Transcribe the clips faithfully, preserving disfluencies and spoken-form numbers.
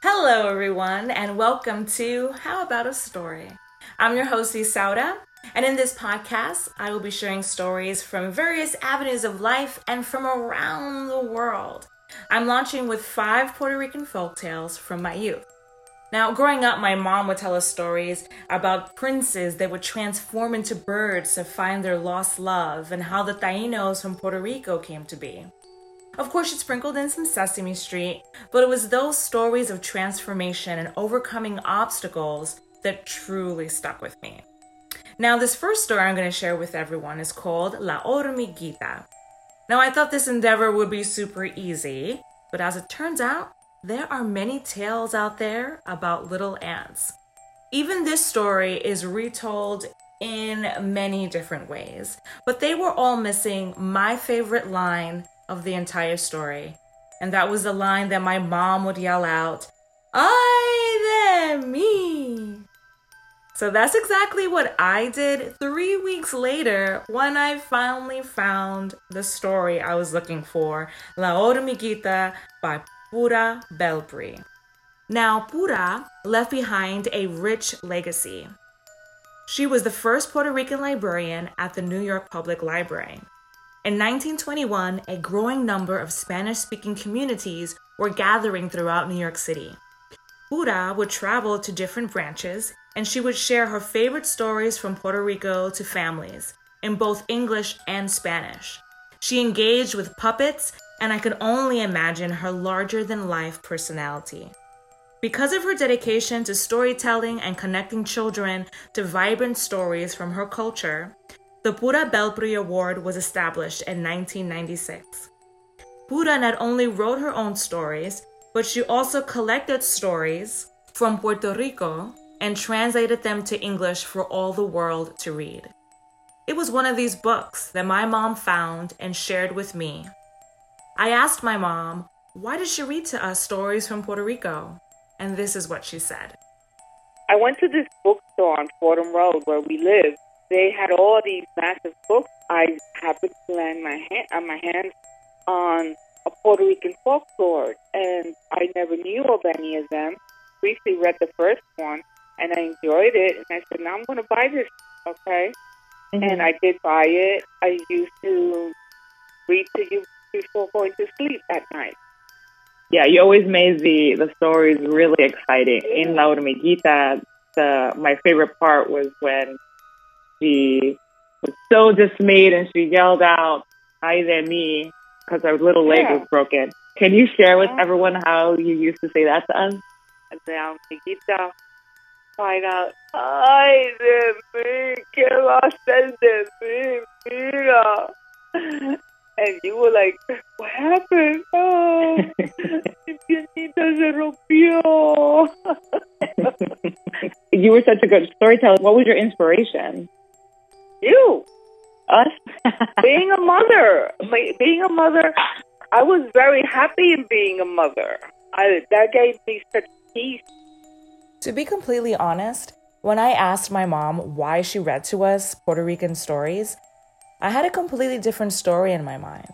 Hello everyone, and welcome to How About a Story? I'm your host Isaura, and in this podcast, I will be sharing stories from various avenues of life and from around the world. I'm launching with five Puerto Rican folktales from my youth. Now, growing up, my mom would tell us stories about princes that would transform into birds to find their lost love and how the Tainos from Puerto Rico came to be. Of course, she sprinkled in some Sesame Street, but it was those stories of transformation and overcoming obstacles that truly stuck with me. Now, this first story I'm going to share with everyone is called La Hormiguita. Now, I thought this endeavor would be super easy, but as it turns out, there are many tales out there about little ants. Even this story is retold in many different ways, but they were all missing my favorite line of the entire story. And that was the line that my mom would yell out, "Ay de mi!" So that's exactly what I did three weeks later when I finally found the story I was looking for, La Hormiguita by Pura Belpré. Now, Pura left behind a rich legacy. She was the first Puerto Rican librarian at the New York Public Library. In nineteen twenty-one, a growing number of Spanish-speaking communities were gathering throughout New York City. Pura would travel to different branches, and she would share her favorite stories from Puerto Rico to families, in both English and Spanish. She engaged with puppets, and I could only imagine her larger-than-life personality. Because of her dedication to storytelling and connecting children to vibrant stories from her culture, the Pura Belpré Award was established in nineteen ninety-six. Pura not only wrote her own stories, but she also collected stories from Puerto Rico and translated them to English for all the world to read. It was one of these books that my mom found and shared with me. I asked my mom, why did she read to us stories from Puerto Rico? And this is what she said. I went to this bookstore on Fordham Road where we live. They had all these massive books. I happened to land my hand, on my hands on a Puerto Rican folklore, and I never knew of any of them. Briefly read the first one, and I enjoyed it, and I said, now I'm going to buy this, okay? Mm-hmm. And I did buy it. I used to read to you before going to sleep at night. Yeah, you always made the, the stories really exciting. Yeah. In La Hormiguita, the, my favorite part was when she was so dismayed and she yelled out, "Ay de mi," because her little leg yeah. was broken. Can you share with yeah. everyone how you used to say that to us? La Hormiguita cried out, "Ay de mi, que va a ser de mi, mira." And you were like, "What happened? Oh, se rompió." You were such a good storyteller. What was your inspiration? You. Us? Being a mother. Being a mother, I was very happy in being a mother. I, that gave me such peace. To be completely honest, when I asked my mom why she read to us Puerto Rican stories, I had a completely different story in my mind.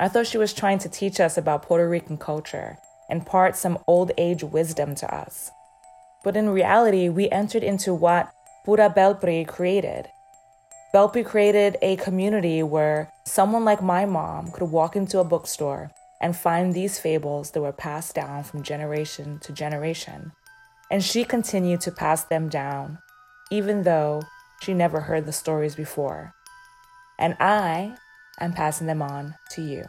I thought she was trying to teach us about Puerto Rican culture, impart some old age wisdom to us. But in reality, we entered into what Pura Belpré created. Belpré created a community where someone like my mom could walk into a bookstore and find these fables that were passed down from generation to generation. And she continued to pass them down, even though she never heard the stories before. And I am passing them on to you.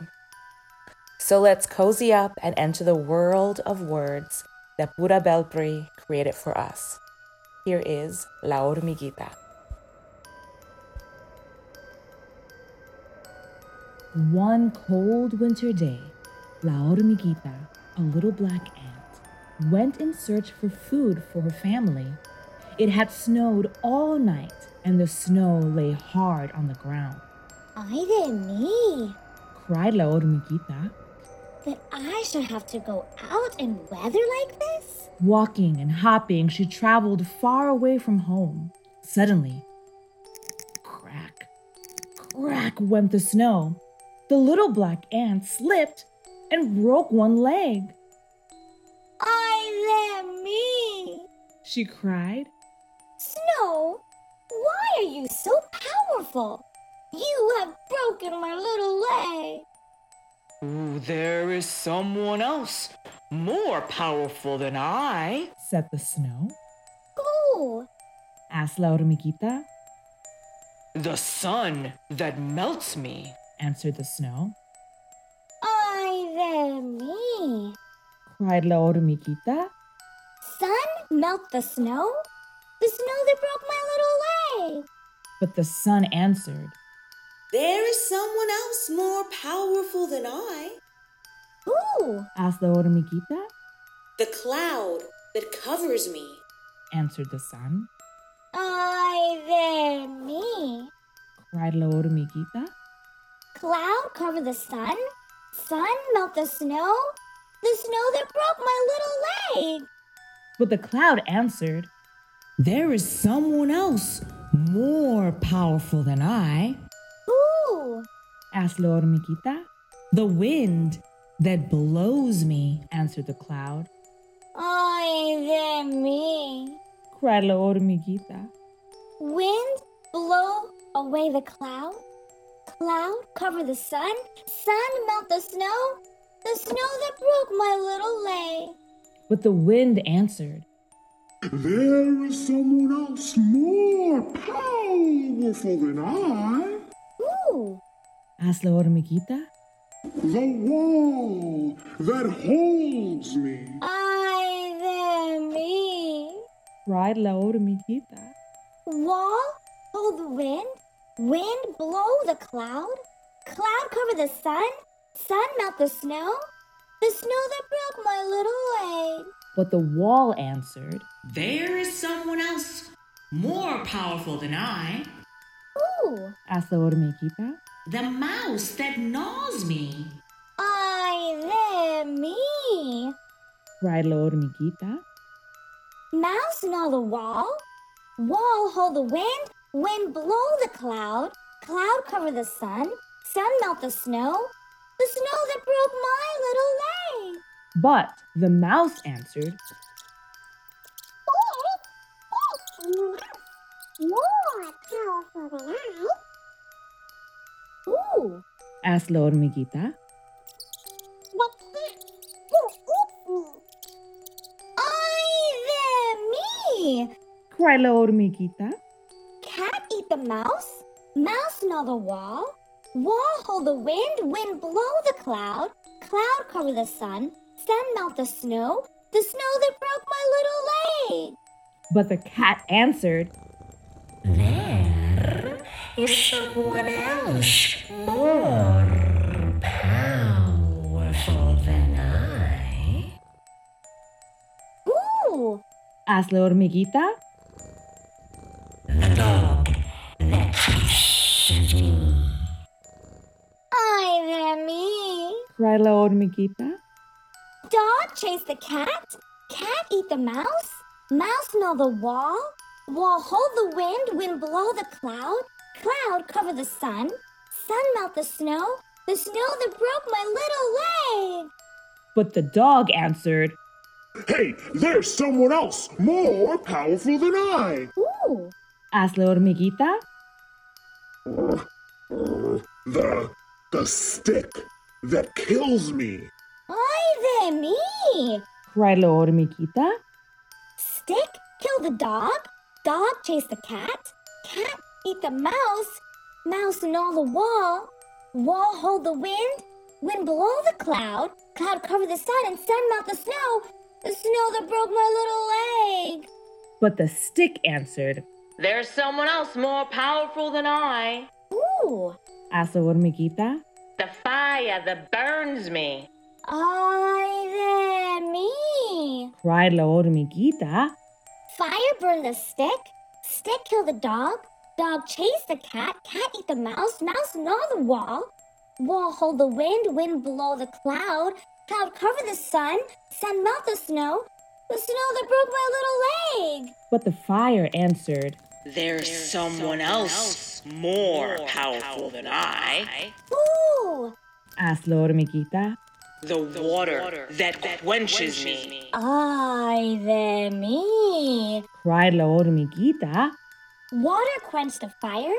So let's cozy up and enter the world of words that Pura Belpré created for us. Here is La Hormiguita. One cold winter day, La Hormiguita, a little black ant, went in search for food for her family. It had snowed all night, and the snow lay hard on the ground. "Ay de mi," cried La Hormiguita. "That I should have to go out in weather like this?" Walking and hopping, she traveled far away from home. Suddenly, crack, crack went the snow. The little black ant slipped and broke one leg. "Ay de she cried. Snow, why are you so powerful? You have broken my little leg. Ooh, there is someone else more powerful than I, said the snow. Who? asked La Hormiguita. The sun that melts me, answered the snow. Ay de mí, cried La Hormiguita. Sun melt the snow? The snow that broke my little leg. But the sun answered, There is someone else more powerful than I. Who? asked La Hormiguita. The cloud that covers me, answered the sun. Ay de mí, cried La Hormiguita. Cloud cover the sun? Sun melt the snow? The snow that broke my little leg. But the cloud answered, There is someone else more powerful than I. Who? asked La Hormiguita. The wind that blows me, answered the cloud. Ay de mí, cried La Hormiguita. Wind blow away the cloud? Cloud cover the sun? Sun melt the snow? The snow that broke my little leg. But the wind answered, There is someone else more powerful than I. Who? asked La Hormiguita. The wall that holds me. Ay de mí, cried La Hormiguita. Wall hold the wind? Wind blow the cloud? Cloud cover the sun? Sun melt the snow? The snow that broke my little leg. But the wall answered, There is someone else more powerful than I. Who? asked La Hormiguita. The mouse that gnaws me. Ay de mí, cried La Hormiguita. Mouse gnaw the wall? Wall hold the wind? Wind blow the cloud? Cloud cover the sun? Sun melt the snow? The snow that broke my little leg. But the mouse answered, There is someone else more powerful than I. Who? asked La Hormiguita. The cat who eats me. Ay de mí, cried La Hormiguita. Cat eat the mouse? Mouse gnaw the wall? Wall hold the wind, wind blow the cloud, cloud cover the sun, sun melt the snow, the snow that broke my little leg. But the cat answered, There is someone else more powerful than I. Who? asked La Hormiguita. The dog that chases me. cried La Hormiguita. Dog chase the cat? Cat eat the mouse? Mouse gnaw the wall? Wall hold the wind? Wind blow the cloud? Cloud cover the sun? Sun melt the snow? The snow that broke my little leg. But the dog answered, Hey, there's someone else more powerful than I. Who? asked La Hormiguita. Uh, uh, the, the stick that kills me. Ay de mí, cried La Hormiguita. Stick kill the dog? Dog chase the cat? Cat eat the mouse? Mouse gnaw the wall? Wall hold the wind? Wind blow the cloud? Cloud cover the sun and sun melt the snow? The snow that broke my little leg. But the stick answered, There's someone else more powerful than I. Who? asked La Hormiguita. The fire that burns me. Ay de mí, cried La Hormiguita. Fire burn the stick? Stick kill the dog? Dog chase the cat? Cat eat the mouse? Mouse gnaw the wall? Wall hold the wind? Wind blow the cloud? Cloud cover the sun? Sun melt the snow? The snow that broke my little leg. But the fire answered, There's, There's someone, someone else, else more, more powerful, powerful than I. Who? asked La Hormiguita. The water that quenches me. Ay de mí, cried La Hormiguita. Water quenched the fire,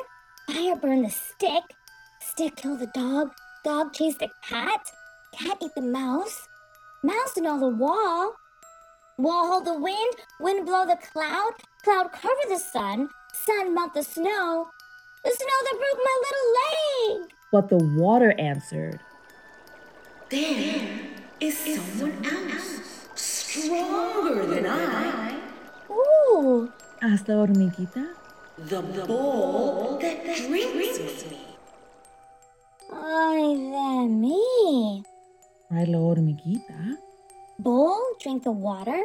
fire burned the stick, stick killed the dog, dog chased the cat, cat ate the mouse, mouse did all the wall, wall hold the wind, wind blow the cloud, cloud cover the sun, sun melt the snow, the snow that broke my little leg. But the water answered, There is someone else, stronger than I. Ooh, asked La Hormiguita. The bowl that drinks with me. Ay de mí, cried La Hormiguita. Bowl drank the water,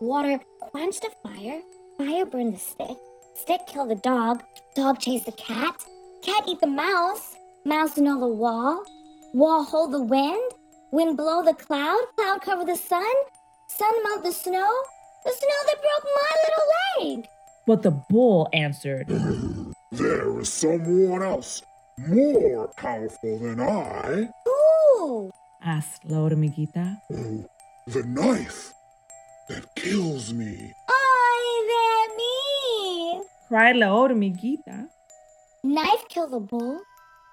water quenched the fire, fire burned the stick, stick killed the dog, dog chased the cat, cat ate the mouse, mouse did all the wall, wall hold the wind, wind blow the cloud, cloud cover the sun, sun melt the snow, the snow that broke my little leg. But the bull answered, There is someone else more powerful than I. Who? Asked La Hormiguita. Oh, the knife that kills me. Ay de mí, cried La Hormiguita. Knife killed the bull,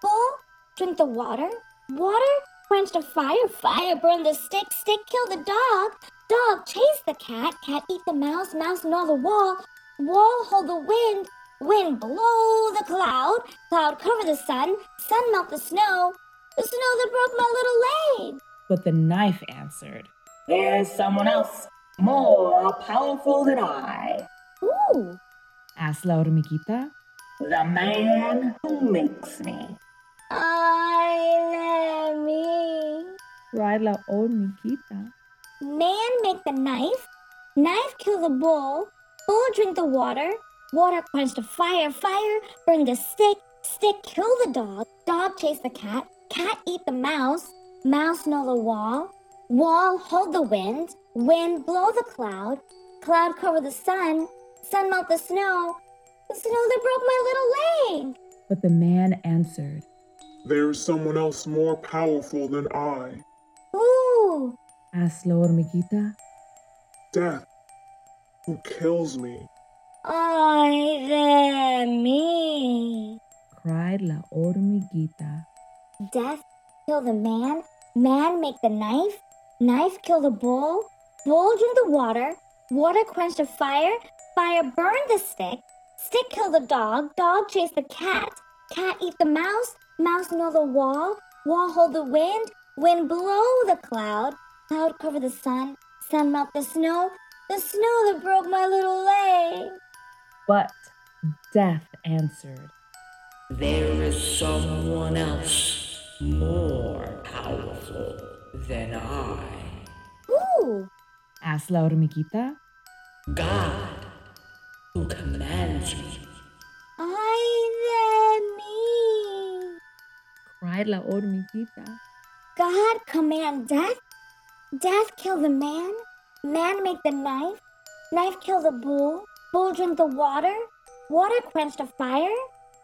bull drank the water, water quenched a fire, fire burned the stick, stick killed the dog, dog chased the cat, cat eat the mouse, mouse gnaw the wall, wall hold the wind, wind blow the cloud, cloud cover the sun, sun melt the snow, the snow that broke my little leg. But the knife answered, There's someone else more powerful than I. Who? Asked La Hormiguita. The man who makes me. Ay de mí, cried La Hormiguita. Man make the knife, knife kill the bull, bull drink the water, water quench the fire, fire burn the stick, stick kill the dog, dog chase the cat, cat eat the mouse, mouse gnaw the wall, wall hold the wind, wind blow the cloud, cloud cover the sun, sun melt the snow, the snow that broke my little leg. But the man answered, There is someone else more powerful than I. Who? Asked La Hormiguita. Death, who kills me. Ay de mí, cried La Hormiguita. Death kill the man, man make the knife, knife kill the bull, bull drink the water, water quench the fire, fire burn the stick, stick kill the dog, dog chase the cat, cat eat the mouse, mouse gnaw the wall, wall hold the wind, wind blow the cloud, cloud cover the sun, sun melt the snow, the snow that broke my little leg. But death answered, There is someone else more powerful than I. Who? Asked La Hormiguita. God, who commands me. Cried La Hormiguita. God command death, death kill the man, man make the knife, knife kill the bull, bull drink the water, water quench the fire,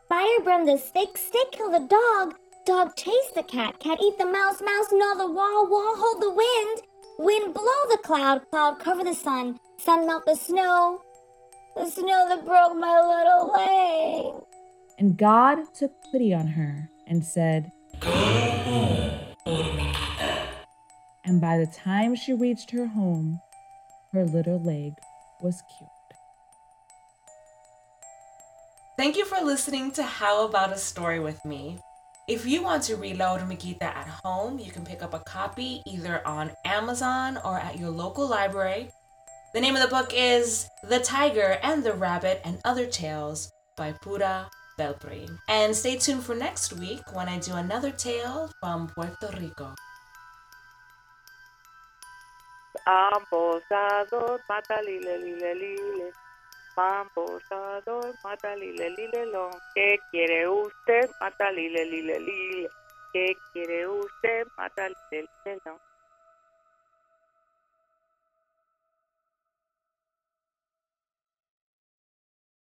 fire burn the stick, stick kill the dog, dog chase the cat, cat eat the mouse, mouse gnaw the wall, wall hold the wind, wind blow the cloud, cloud cover the sun, sun melt the snow, the snow that broke my little leg. And God took pity on her and said, Go home, Hormiguita. And by the time she reached her home, her little leg was cured. Thank you for listening to How About a Story with me. If you want to read La Hormiguita at home, you can pick up a copy either on Amazon or at your local library. The name of the book is The Tiger and the Rabbit and Other Tales by Pura Belpré. And stay tuned for next week when I do another tale from Puerto Rico. Ambosados mata lile lile lile, ambosados mata lile lile lon. ¿Qué quiere usted? Mata lile lile lile. ¿Qué quiere usted? Mata lile lile lon.